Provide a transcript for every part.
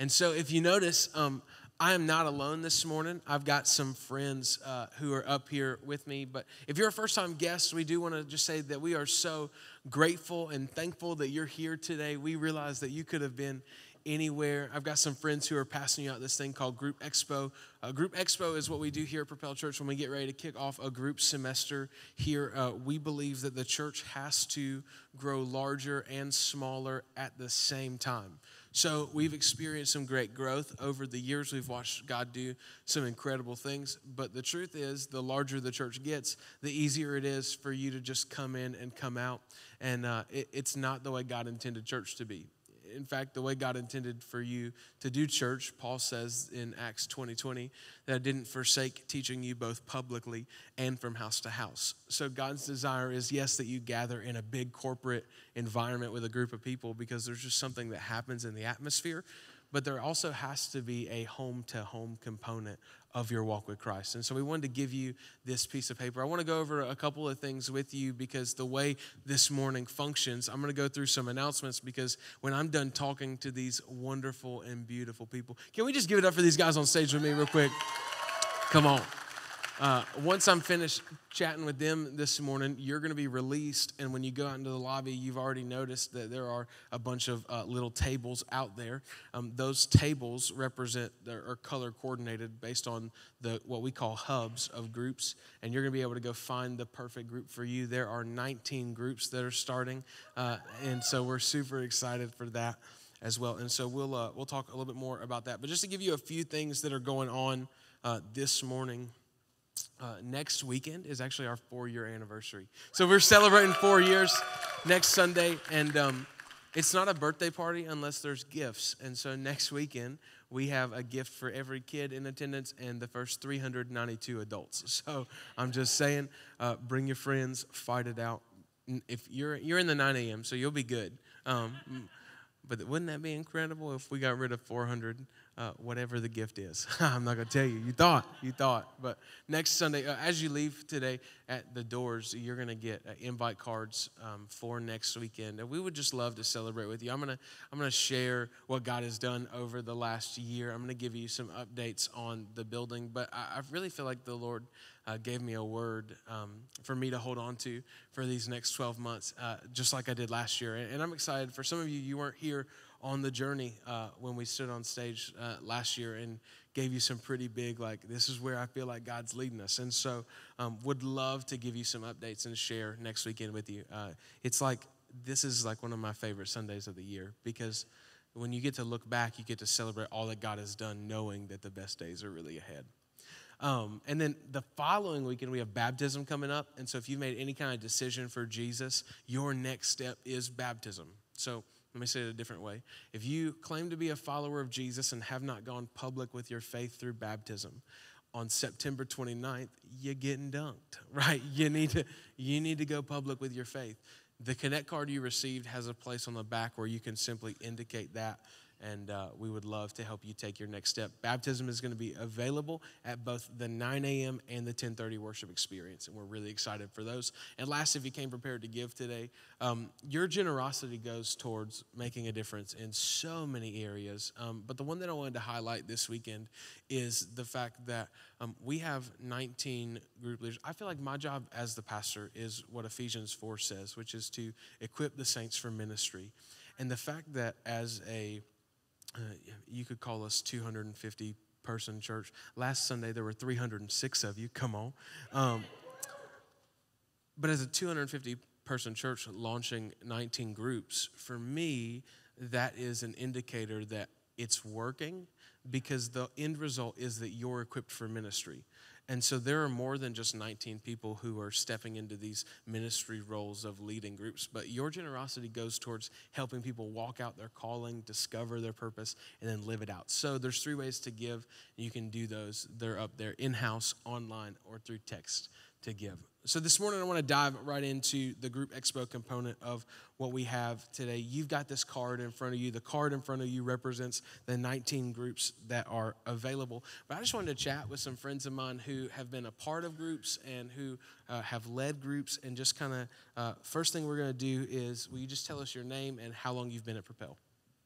And so if you notice, I am not alone this morning. I've got some friends who are up here with me. But if you're a first-time guest, we do want to just say that we are so grateful and thankful that you're here today. We realize that you could have been anywhere. I've got some friends who are passing you out this thing called Group Expo. Group Expo is what we do here at Propel Church when we get ready to kick off a group semester here. We believe that the church has to grow larger and smaller at the same time. So we've experienced some great growth over the years. We've watched God do some incredible things. But the truth is, the larger the church gets, the easier it is for you to just come in and come out. And it's not the way God intended church to be. In fact, the way God intended for you to do church, Paul says in Acts 20:20, that I didn't forsake teaching you both publicly and from house to house. So God's desire is, yes, that you gather in a big corporate environment with a group of people because there's just something that happens in the atmosphere, but there also has to be a home-to-home component of your walk with Christ. And so we wanted to give you this piece of paper. I want to go over a couple of things with you because the way this morning functions, I'm going to go through some announcements because when I'm done talking to these wonderful and beautiful people, can we just give it up for these guys on stage with me real quick? Come on. Once I'm finished chatting with them this morning, you're going to be released. And when you go out into the lobby, you've already noticed that there are a bunch of little tables out there. Those tables represent or are color coordinated based on what we call hubs of groups. And you're going to be able to go find the perfect group for you. There are 19 groups that are starting. And so we're super excited for that as well. And so we'll talk a little bit more about that. But just to give you a few things that are going on this morning. Next weekend is actually our 4-year anniversary. So we're celebrating 4 years next Sunday. And it's not a birthday party unless there's gifts. And so next weekend, we have a gift for every kid in attendance and the first 392 adults. So I'm just saying, bring your friends, fight it out. If you're in the 9 a.m., so you'll be good. But wouldn't that be incredible if we got rid of 400? Whatever the gift is. I'm not going to tell you. You thought. But next Sunday, as you leave today at the doors, you're going to get invite cards for next weekend. And we would just love to celebrate with you. I'm going to share what God has done over the last year. I'm going to give you some updates on the building. But I really feel like the Lord gave me a word for me to hold on to for these next 12 months, just like I did last year. And I'm excited. For some of you weren't here on the journey when we stood on stage last year and gave you some pretty big, like, this is where I feel like God's leading us. And so would love to give you some updates and share next weekend with you. It's like, this is like one of my favorite Sundays of the year because when you get to look back, you get to celebrate all that God has done, knowing that the best days are really ahead. And then the following weekend, we have baptism coming up. And so if you've made any kind of decision for Jesus, your next step is baptism. So let me say it a different way. If you claim to be a follower of Jesus and have not gone public with your faith through baptism, on September 29th, you're getting dunked, right? You need to go public with your faith. The Connect card you received has a place on the back where you can simply indicate that, and we would love to help you take your next step. Baptism is going to be available at both the 9 a.m. and the 10:30 worship experience, and we're really excited for those. And last, if you came prepared to give today, your generosity goes towards making a difference in so many areas. But the one that I wanted to highlight this weekend is the fact that we have 19 group leaders. I feel like my job as the pastor is what Ephesians 4 says, which is to equip the saints for ministry. And the fact that as a you could call us 250-person church. Last Sunday, there were 306 of you. Come on. But as a 250-person church launching 19 groups, for me, that is an indicator that it's working because the end result is that you're equipped for ministry. And so there are more than just 19 people who are stepping into these ministry roles of leading groups, but your generosity goes towards helping people walk out their calling, discover their purpose, and then live it out. So there's 3 ways to give. You can do those. They're up there in-house, online, or through text to give. So this morning I want to dive right into the Group Expo component of what we have today. You've got this card in front of you. The card in front of you represents the 19 groups that are available. But I just wanted to chat with some friends of mine who have been a part of groups and who have led groups. And just kind of, first thing we're going to do is, will you just tell us your name and how long you've been at Propel?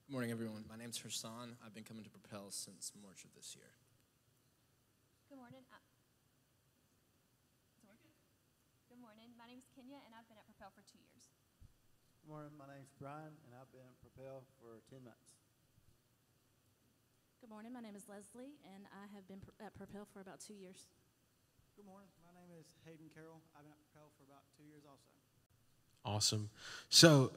Good morning, everyone. My name's Herson. I've been coming to Propel since March of this year. Good morning. Good morning. My name's Kenya, and I've been at Propel for 2 years. Good morning. My name's Brian, and I've been at Propel for 10 months. Good morning. My name is Leslie, and I have been at Propel for about 2 years. Good morning. My name is Hayden Carroll. I've been at Propel for about 2 years also. Awesome. So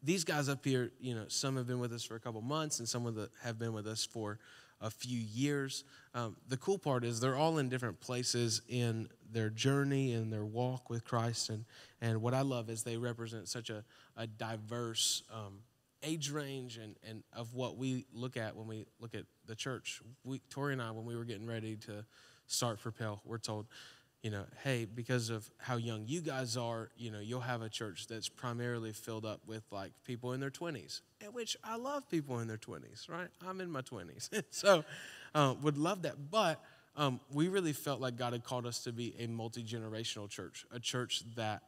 these guys up here, you know, some have been with us for a couple months and some of them have been with us for a few years. The cool part is they're all in different places in their journey and their walk with Christ. And what I love is they represent such a diverse age range and of what we look at when we look at the church. Tori and I, when we were getting ready to start Propel, we're told, you know, hey, because of how young you guys are, you know, you'll have a church that's primarily filled up with, like, people in their 20s, which I love people in their 20s, right? I'm in my 20s, so would love that. But we really felt like God had called us to be a multi-generational church, a church that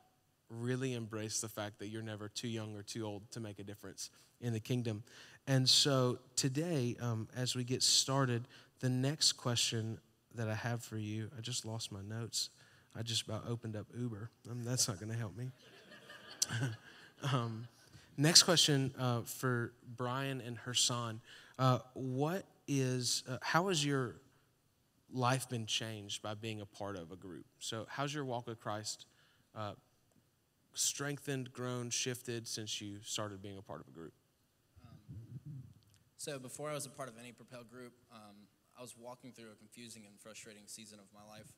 really embraced the fact that you're never too young or too old to make a difference in the kingdom. And so today, as we get started, the next question that I have for you. I just lost my notes. I just about opened up Uber. That's not going to help me. Next question for Brian and Herson. How has your life been changed by being a part of a group? So how's your walk with Christ strengthened, grown, shifted since you started being a part of a group? So before I was a part of any Propel group, I was walking through a confusing and frustrating season of my life.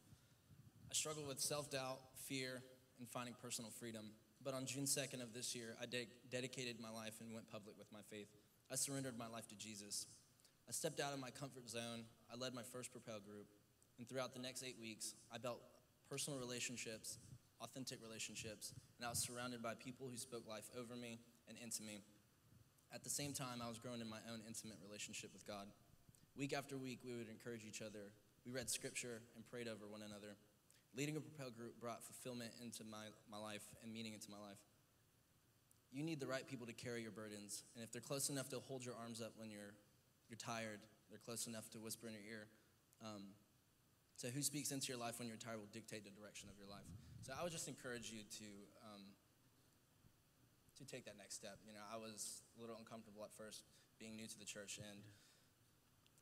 I struggled with self-doubt, fear, and finding personal freedom. But on June 2nd of this year, I dedicated my life and went public with my faith. I surrendered my life to Jesus. I stepped out of my comfort zone. I led my first Propel group. And throughout the next 8 weeks, I built personal relationships, authentic relationships, and I was surrounded by people who spoke life over me and into me. At the same time, I was growing in my own intimate relationship with God. Week after week, we would encourage each other. We read scripture and prayed over one another. Leading a Propel group brought fulfillment into my life and meaning into my life. You need the right people to carry your burdens, and if they're close enough to hold your arms up when you're tired, they're close enough to whisper in your ear. So who speaks into your life when you're tired will dictate the direction of your life. So I would just encourage you to take that next step. You know, I was a little uncomfortable at first, being new to the church, and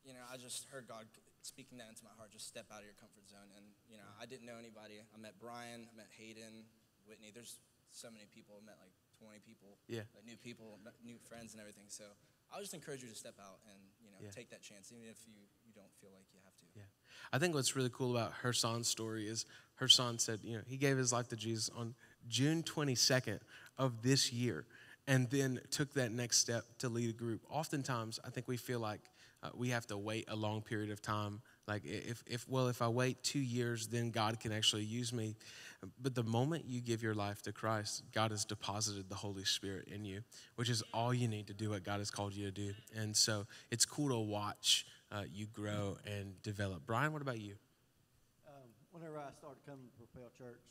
you know, I just heard God speaking that into my heart, just step out of your comfort zone. And, you know, I didn't know anybody. I met Brian, I met Hayden, Whitney. There's so many people. I met like 20 people, yeah. Like new people, new friends and everything. So I would just encourage you to step out and, you know, yeah, take that chance, even if you don't feel like you have to. Yeah. I think what's really cool about Herson's story is Herson said, you know, he gave his life to Jesus on June 22nd of this year and then took that next step to lead a group. Oftentimes, I think we feel like, we have to wait a long period of time. Like if I wait 2 years, then God can actually use me. But the moment you give your life to Christ, God has deposited the Holy Spirit in you, which is all you need to do what God has called you to do. And so it's cool to watch you grow and develop. Brian, what about you? Whenever I started coming to Propel Church,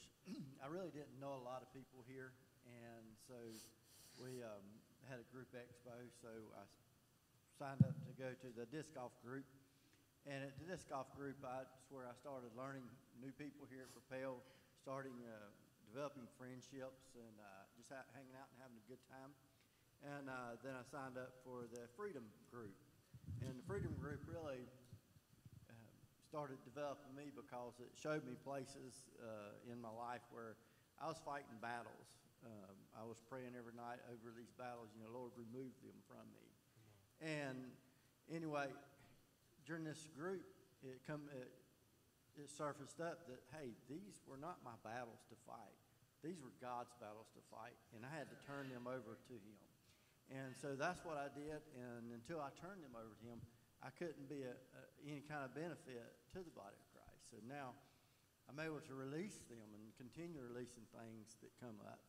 I really didn't know a lot of people here. And so we had a group expo, so I signed up to go to the disc golf group, and at the disc golf group, that's where I started learning new people here at Propel, starting developing friendships, and just hanging out and having a good time. And then I signed up for the Freedom group, and the Freedom group really started developing me because it showed me places in my life where I was fighting battles. I was praying every night over these battles, you know, Lord, remove them from me. And anyway, during this group, it surfaced up that, hey, these were not my battles to fight. These were God's battles to fight, and I had to turn them over to Him. And so that's what I did, and until I turned them over to Him, I couldn't be any kind of benefit to the body of Christ. So now I'm able to release them and continue releasing things that come up.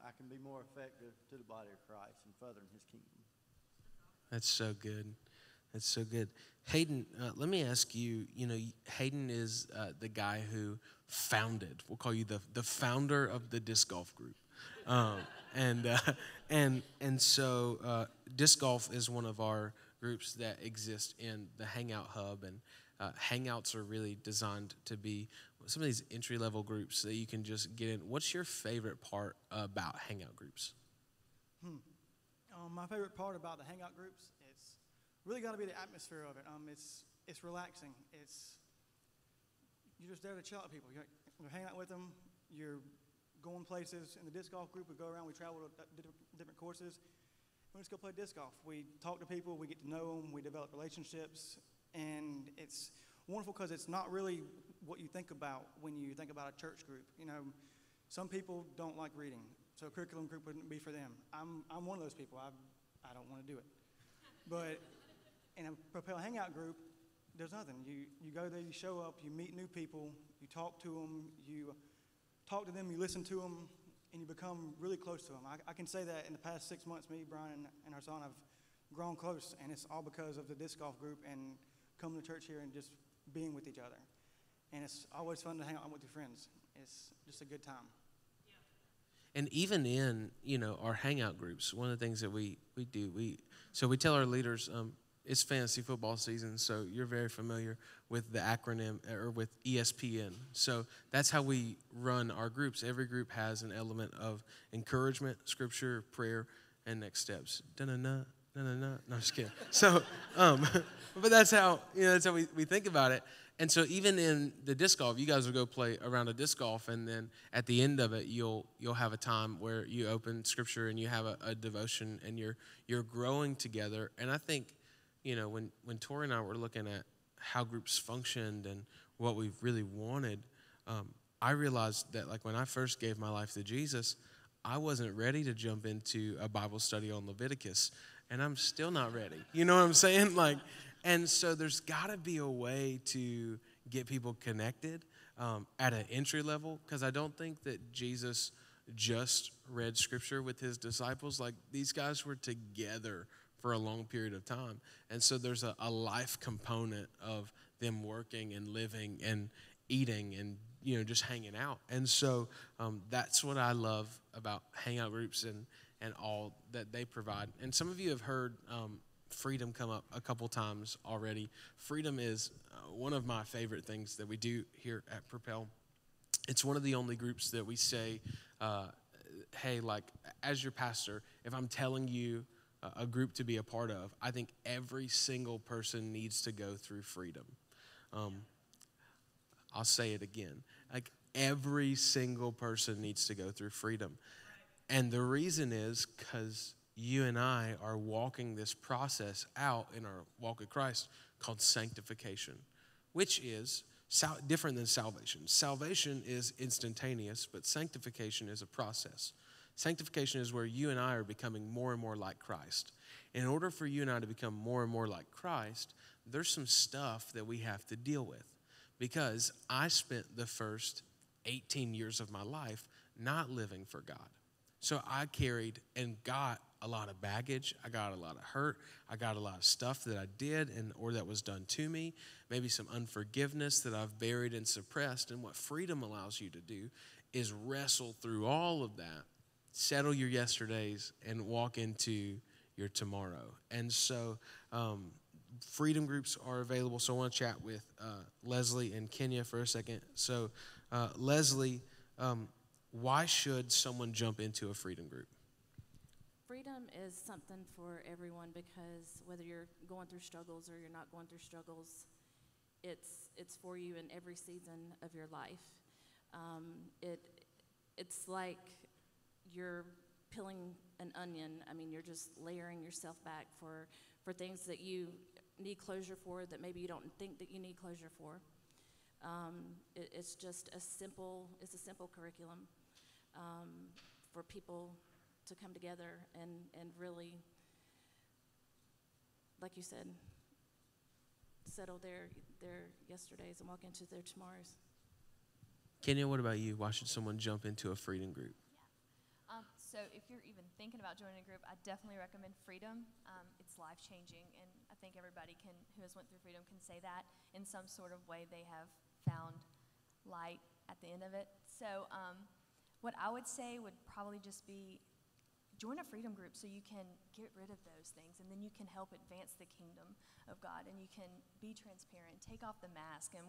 I can be more effective to the body of Christ and furthering His kingdom. That's so good. That's so good. Hayden, let me ask you, you know, Hayden is the guy who founded, we'll call you the founder of the disc golf group. And so disc golf is one of our groups that exist in the Hangout Hub, and Hangouts are really designed to be some of these entry-level groups that you can just get in. What's your favorite part about Hangout groups? My favorite part about the Hangout groups, it's really got to be the atmosphere of it. It's relaxing. You're just there to chill out with people. You're hanging out with them. You're going places. In the disc golf group, we go around. We travel to different courses. We just go play disc golf. We talk to people. We get to know them. We develop relationships. And it's wonderful because it's not really what you think about when you think about a church group. You know, some people don't like reading, so a curriculum group wouldn't be for them. I'm one of those people. I don't want to do it. But in a Propel Hangout group, there's nothing. You go there, you show up, you meet new people, you talk to them, you listen to them, and you become really close to them. I can say that in the past 6 months, me, Brian, and Arzana have grown close, and it's all because of the disc golf group and coming to church here and just being with each other. And it's always fun to hang out with your friends. It's just a good time. Yeah. And even in, you know, our hangout groups, one of the things that we do, we tell our leaders, it's fantasy football season, so you're very familiar with the acronym, or with ESPN. So that's how we run our groups. Every group has an element of encouragement, scripture, prayer, and next steps. Dun-dun-dun, dun-dun-dun. No, I'm just kidding. So, but that's how, you know, that's how we think about it. And so even in the disc golf, you guys will go play a round of disc golf, and then at the end of it, you'll have a time where you open scripture and you have a devotion, and you're growing together. And I think, you know, when Tori and I were looking at how groups functioned and what we really wanted, I realized that, like, when I first gave my life to Jesus, I wasn't ready to jump into a Bible study on Leviticus, and I'm still not ready. You know what I'm saying? Like, and so there's got to be a way to get people connected at an entry level, because I don't think that Jesus just read scripture with his disciples. Like, these guys were together for a long period of time. And so there's a life component of them working and living and eating and, you know, just hanging out. And so that's what I love about hangout groups and all that they provide. And some of you have heard freedom come up a couple times already. Freedom is one of my favorite things that we do here at Propel. It's one of the only groups that we say, hey, like, as your pastor, if I'm telling you a group to be a part of, I think every single person needs to go through freedom. I'll say it again. Like, every single person needs to go through freedom. And the reason is because you and I are walking this process out in our walk with Christ called sanctification, which is different than salvation. Salvation is instantaneous, but sanctification is a process. Sanctification is where you and I are becoming more and more like Christ. In order for you and I to become more and more like Christ, there's some stuff that we have to deal with, because I spent the first 18 years of my life not living for God. So I carried and got a lot of baggage. I got a lot of hurt. I got a lot of stuff that I did or that was done to me, maybe some unforgiveness that I've buried and suppressed. And what freedom allows you to do is wrestle through all of that, settle your yesterdays, and walk into your tomorrow. And so freedom groups are available. So I want to chat with Leslie and Kenya for a second. So Leslie, why should someone jump into a freedom group? Freedom is something for everyone, because whether you're going through struggles or you're not going through struggles, it's for you in every season of your life. It's like you're peeling an onion. I mean, you're just layering yourself back for things that you need closure for, that maybe you don't think that you need closure for. It's just a simple curriculum for people to come together and really, like you said, settle their yesterdays and walk into their tomorrows. Kenya, what about you? Why should someone jump into a freedom group? So if you're even thinking about joining a group, I definitely recommend freedom. It's life-changing, and I think everybody who has went through freedom can say that in some sort of way they have found light at the end of it. So what I would say would probably just be join a freedom group so you can get rid of those things, and then you can help advance the kingdom of God, and you can be transparent, take off the mask. And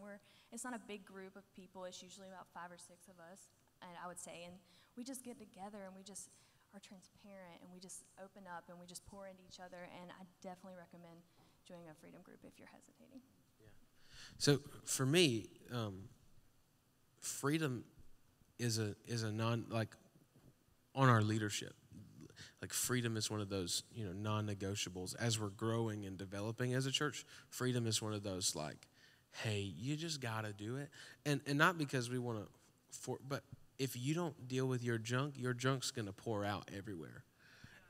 it's not a big group of people. It's usually about 5 or 6 of us, and I would say, and we just get together, and we just are transparent, and we just open up, and we just pour into each other. And I definitely recommend joining a freedom group if you're hesitating. Yeah. So for me, freedom is a non, like, on our leadership. Like, freedom is one of those, non-negotiables. As we're growing and developing as a church, freedom is one of those, like, hey, you just got to do it. And not because we want to, but if you don't deal with your junk, your junk's going to pour out everywhere.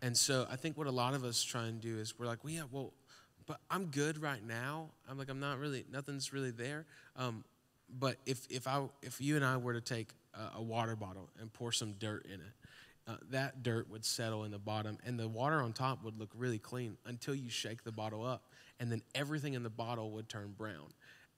And so I think what a lot of us try and do is we're like, well, yeah, well, but I'm good right now. I'm like, I'm not really, nothing's really there. But if you and I were to take a water bottle and pour some dirt in it, that dirt would settle in the bottom, and the water on top would look really clean until you shake the bottle up, and then everything in the bottle would turn brown.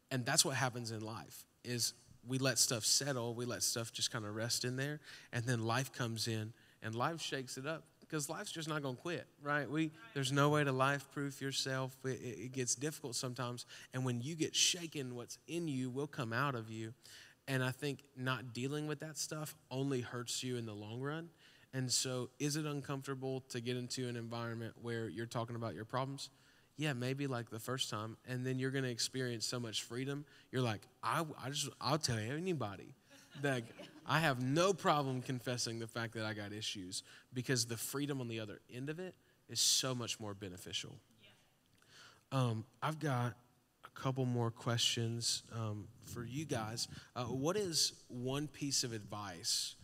And that's what happens in life, is we let stuff settle, we let stuff just kind of rest in there, and then life comes in, and life shakes it up, because life's just not going to quit, right? There's no way to life-proof yourself. It gets difficult sometimes, and when you get shaken, what's in you will come out of you. And I think not dealing with that stuff only hurts you in the long run. And so, is it uncomfortable to get into an environment where you're talking about your problems? Yeah, maybe like the first time. And then you're going to experience so much freedom. You're like, I'll tell anybody that I have no problem confessing the fact that I got issues, because the freedom on the other end of it is so much more beneficial. Yeah. I've got a couple more questions for you guys. What is one piece of advice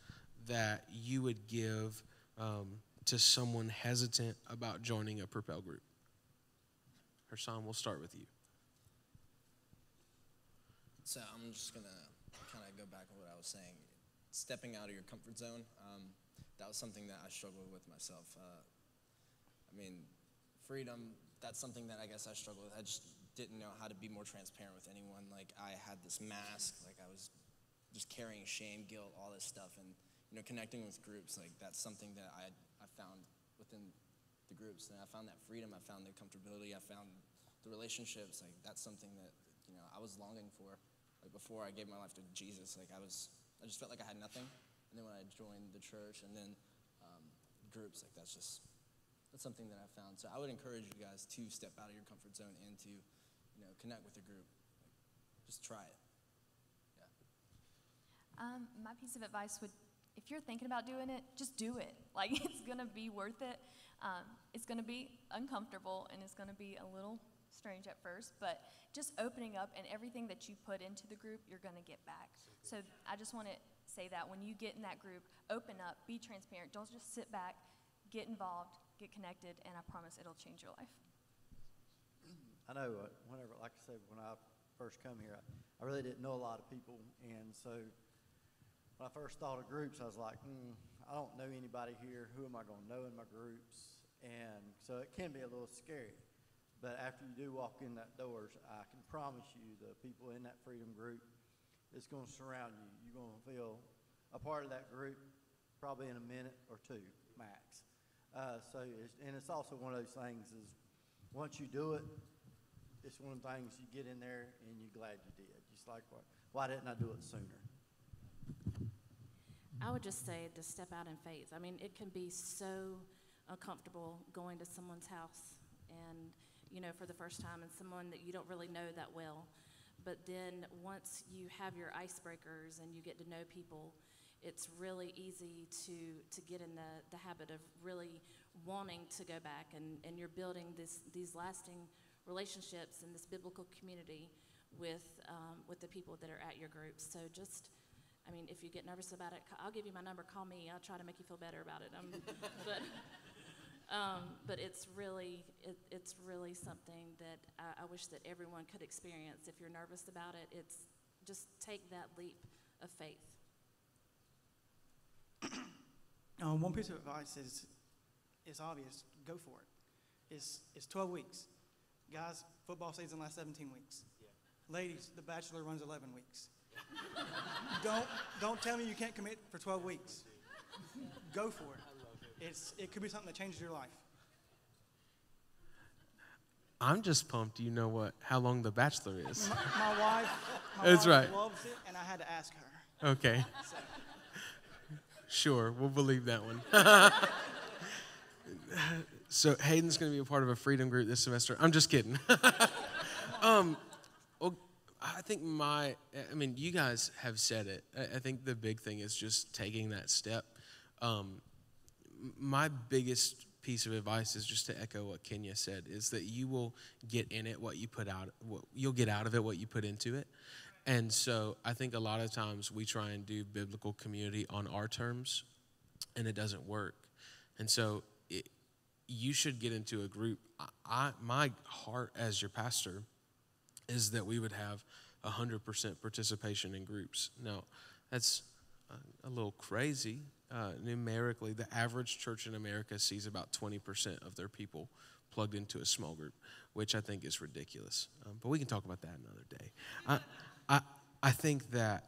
that you would give to someone hesitant about joining a Propel group? Herson, we'll start with you. So I'm just going to kind of go back on what I was saying. Stepping out of your comfort zone, that was something that I struggled with myself. I mean, freedom, that's something that I guess I struggled with. I just didn't know how to be more transparent with anyone. Like, I had this mask, like I was just carrying shame, guilt, all this stuff. And connecting with groups, like, that's something that I found within the groups. And I found that freedom, I found the comfortability, I found the relationships. Like, that's something that, I was longing for. Like, before I gave my life to Jesus, like, I just felt like I had nothing. And then when I joined the church and then groups, like, that's something that I found. So I would encourage you guys to step out of your comfort zone and to, connect with a group. Like, just try it. Yeah. My piece of advice would, if you're thinking about doing it, just do it. Like, it's going to be worth it. It's going to be uncomfortable, and it's going to be a little strange at first, but just opening up, and everything that you put into the group, you're going to get back. So I just want to say that when you get in that group, open up, be transparent. Don't just sit back. Get involved, get connected, and I promise it'll change your life. I know, like I said, when I first come here, I really didn't know a lot of people, and so when I first thought of groups, I was like, I don't know anybody here. Who am I going to know in my groups? And so it can be a little scary. But after you do walk in that doors, I can promise you the people in that freedom group, it's going to surround you. You're going to feel a part of that group probably in a minute or two max. It's also one of those things is once you do it, it's one of the things you get in there and you're glad you did. Just like, why didn't I do it sooner? I would just say to step out in faith. I mean, it can be so uncomfortable going to someone's house and, for the first time, and someone that you don't really know that well. But then once you have your icebreakers and you get to know people, it's really easy to get in the habit of really wanting to go back, and you're building these lasting relationships and this biblical community with the people that are at your group. So just, I mean, if you get nervous about it, I'll give you my number. Call me. I'll try to make you feel better about it. But it's really something that I wish that everyone could experience. If you're nervous about it, it's just take that leap of faith. One piece of advice is obvious. Go for it. It's 12 weeks. Guys, football season lasts 17 weeks. Yeah. Ladies, The Bachelor runs 11 weeks. Don't tell me you can't commit for 12 weeks. Go for it. It could be something that changes your life. I'm just pumped. You know what? How long The Bachelor is? My wife loves it, and I had to ask her. Okay. So. Sure, we'll believe that one. So Hayden's going to be a part of a freedom group this semester. I'm just kidding. Well, I mean, you guys have said it. I think the big thing is just taking that step. My biggest piece of advice is just to echo what Kenya said, is that you will get in it what you put out, you'll get out of it what you put into it. And so I think a lot of times we try and do biblical community on our terms, and it doesn't work. And so you should get into a group. My heart as your pastor is that we would have 100% participation in groups. Now, that's a little crazy. Numerically, the average church in America sees about 20% of their people plugged into a small group, which I think is ridiculous. But we can talk about that another day. I think that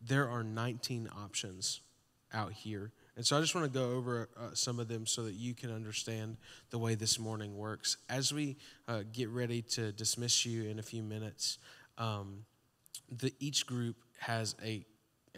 there are 19 options out here. And so I just want to go over some of them so that you can understand the way this morning works. As we get ready to dismiss you in a few minutes, each group has a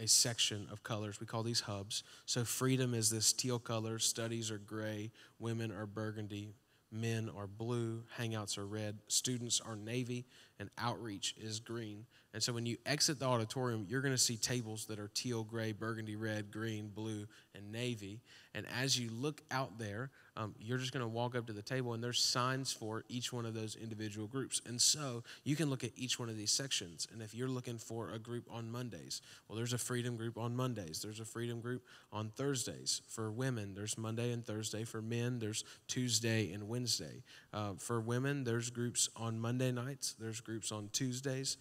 section of colors. We call these hubs. So freedom is this teal color, studies are gray, women are burgundy, men are blue, hangouts are red, students are navy, and outreach is green. And so when you exit the auditorium, you're going to see tables that are teal, gray, burgundy, red, green, blue, and navy. And as you look out there, you're just going to walk up to the table, and there's signs for each one of those individual groups. And so you can look at each one of these sections. And if you're looking for a group on Mondays, well, there's a freedom group on Mondays. There's a freedom group on Thursdays for women. There's Monday and Thursday for men. There's Tuesday and Wednesday. For women, there's groups on Monday nights. There's groups on Tuesdays.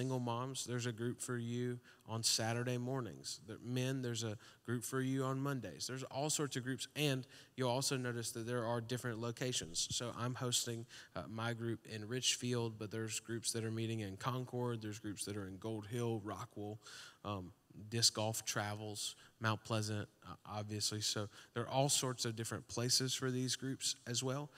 Single moms, there's a group for you on Saturday mornings. Men, there's a group for you on Mondays. There's all sorts of groups, and you'll also notice that there are different locations. So I'm hosting my group in Richfield, but there's groups that are meeting in Concord. There's groups that are in Gold Hill, Rockwell, Disc Golf Travels, Mount Pleasant, obviously. So there are all sorts of different places for these groups as well,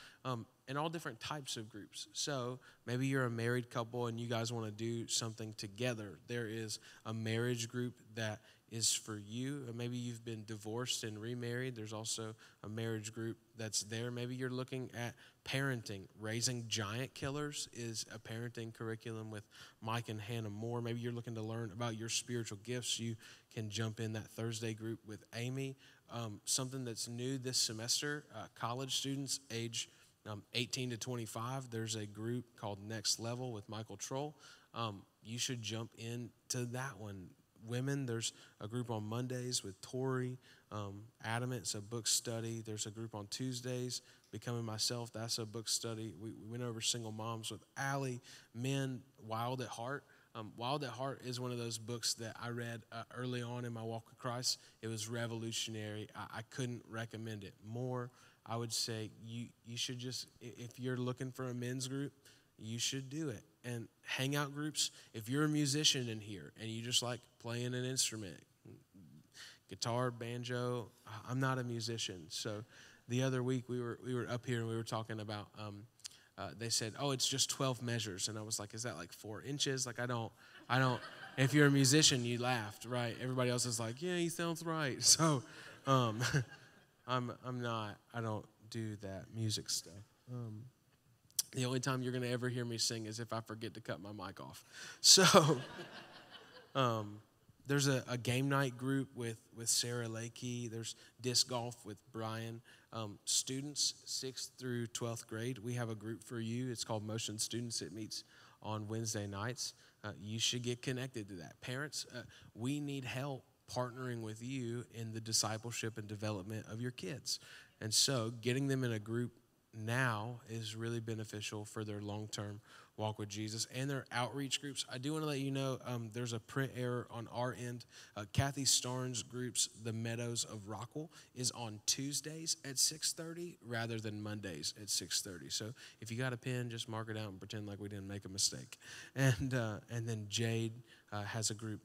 and all different types of groups. So maybe you're a married couple and you guys want to do something together. There is a marriage group that is for you. Maybe you've been divorced and remarried. There's also a marriage group that's there. Maybe you're looking at parenting. Raising Giant Killers is a parenting curriculum with Mike and Hannah Moore. Maybe you're looking to learn about your spiritual gifts. You can jump in that Thursday group with Amy. Something that's new this semester, college students age 18 to 25, there's a group called Next Level with Michael Troll. You should jump into that one. Women, there's a group on Mondays with Tori. Adamant, it's a book study. There's a group on Tuesdays. Becoming Myself, that's a book study. We went over single moms with Allie. Men, Wild at Heart. Wild at Heart is one of those books that I read early on in my walk with Christ. It was revolutionary. I couldn't recommend it more. I would say you should just, if you're looking for a men's group, you should do it. And hangout groups, if you're a musician in here and you just like playing an instrument, guitar, banjo, I'm not a musician. So the other week we were up here and we were talking about, they said, oh, it's just 12 measures. And I was like, is that like 4 inches? Like I don't, if you're a musician, you laughed, right? Everybody else is like, yeah, he sounds right. So, I'm not, I don't do that music stuff. The only time you're going to ever hear me sing is if I forget to cut my mic off. So there's a game night group with Sarah Lakey. There's disc golf with Brian. Students, 6th through 12th grade, we have a group for you. It's called Motion Students. It meets on Wednesday nights. You should get connected to that. Parents, we need help partnering with you in the discipleship and development of your kids. And so getting them in a group now is really beneficial for their long-term walk with Jesus and their outreach groups. I do want to let you know there's a print error on our end. Kathy Starnes' groups, The Meadows of Rockwell, is on Tuesdays at 6:30 rather than Mondays at 6:30. So if you got a pen, just mark it out and pretend like we didn't make a mistake. And then Jade has a group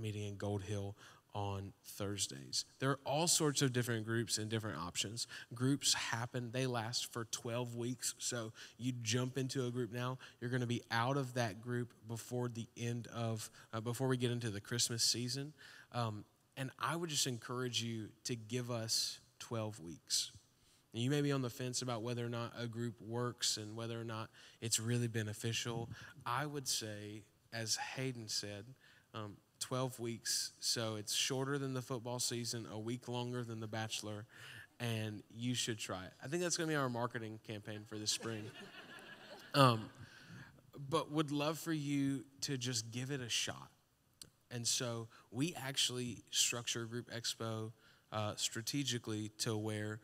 meeting in Gold Hill on Thursdays. There are all sorts of different groups and different options. Groups happen, they last for 12 weeks. So you jump into a group now, you're gonna be out of that group before the end of, before we get into the Christmas season. And I would just encourage you to give us 12 weeks. And you may be on the fence about whether or not a group works and whether or not it's really beneficial. I would say, as Hayden said, 12 weeks, so it's shorter than the football season, a week longer than The Bachelor, and you should try it. I think that's going to be our marketing campaign for this spring. But would love for you to just give it a shot. And so we actually structure Group Expo strategically to where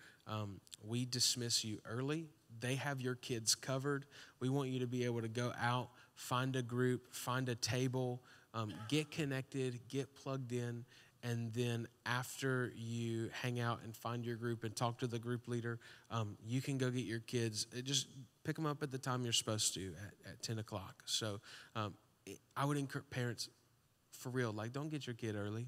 we dismiss you early. They have your kids covered. We want you to be able to go out, find a group, find a table, get connected, get plugged in, and then after you hang out and find your group and talk to the group leader, you can go get your kids. Just pick them up at the time you're supposed to at 10 o'clock. So I would encourage parents, for real, like, don't get your kid early.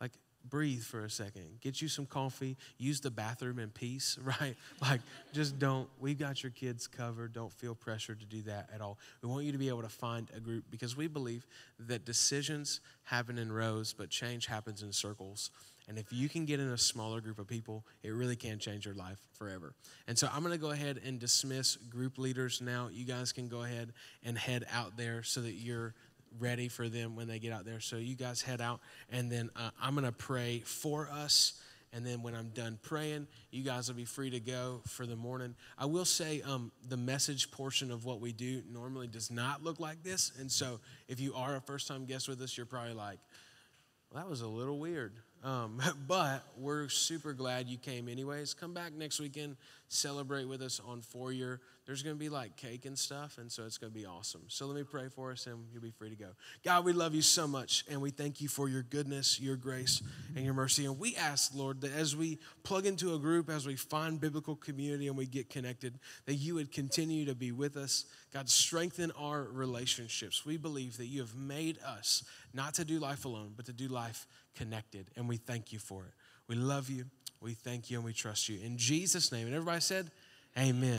Like, breathe for a second. Get you some coffee. Use the bathroom in peace, right? Like, just don't. We've got your kids covered. Don't feel pressured to do that at all. We want you to be able to find a group because we believe that decisions happen in rows, but change happens in circles. And if you can get in a smaller group of people, it really can change your life forever. And so I'm going to go ahead and dismiss group leaders now. You guys can go ahead and head out there so that you're ready for them when they get out there. So you guys head out, and then I'm going to pray for us. And then when I'm done praying, you guys will be free to go for the morning. I will say the message portion of what we do normally does not look like this. And so if you are a first-time guest with us, you're probably like, well, that was a little weird. But we're super glad you came anyways. Come back next weekend, celebrate with us on Fourier. There's going to be like cake and stuff, and so it's going to be awesome. So let me pray for us, and you'll be free to go. God, we love you so much, and we thank you for your goodness, your grace, and your mercy. And we ask, Lord, that as we plug into a group, as we find biblical community and we get connected, that you would continue to be with us. God, strengthen our relationships. We believe that you have made us not to do life alone, but to do life connected, and we thank you for it. We love you, we thank you, and we trust you. In Jesus' name, and everybody said, amen.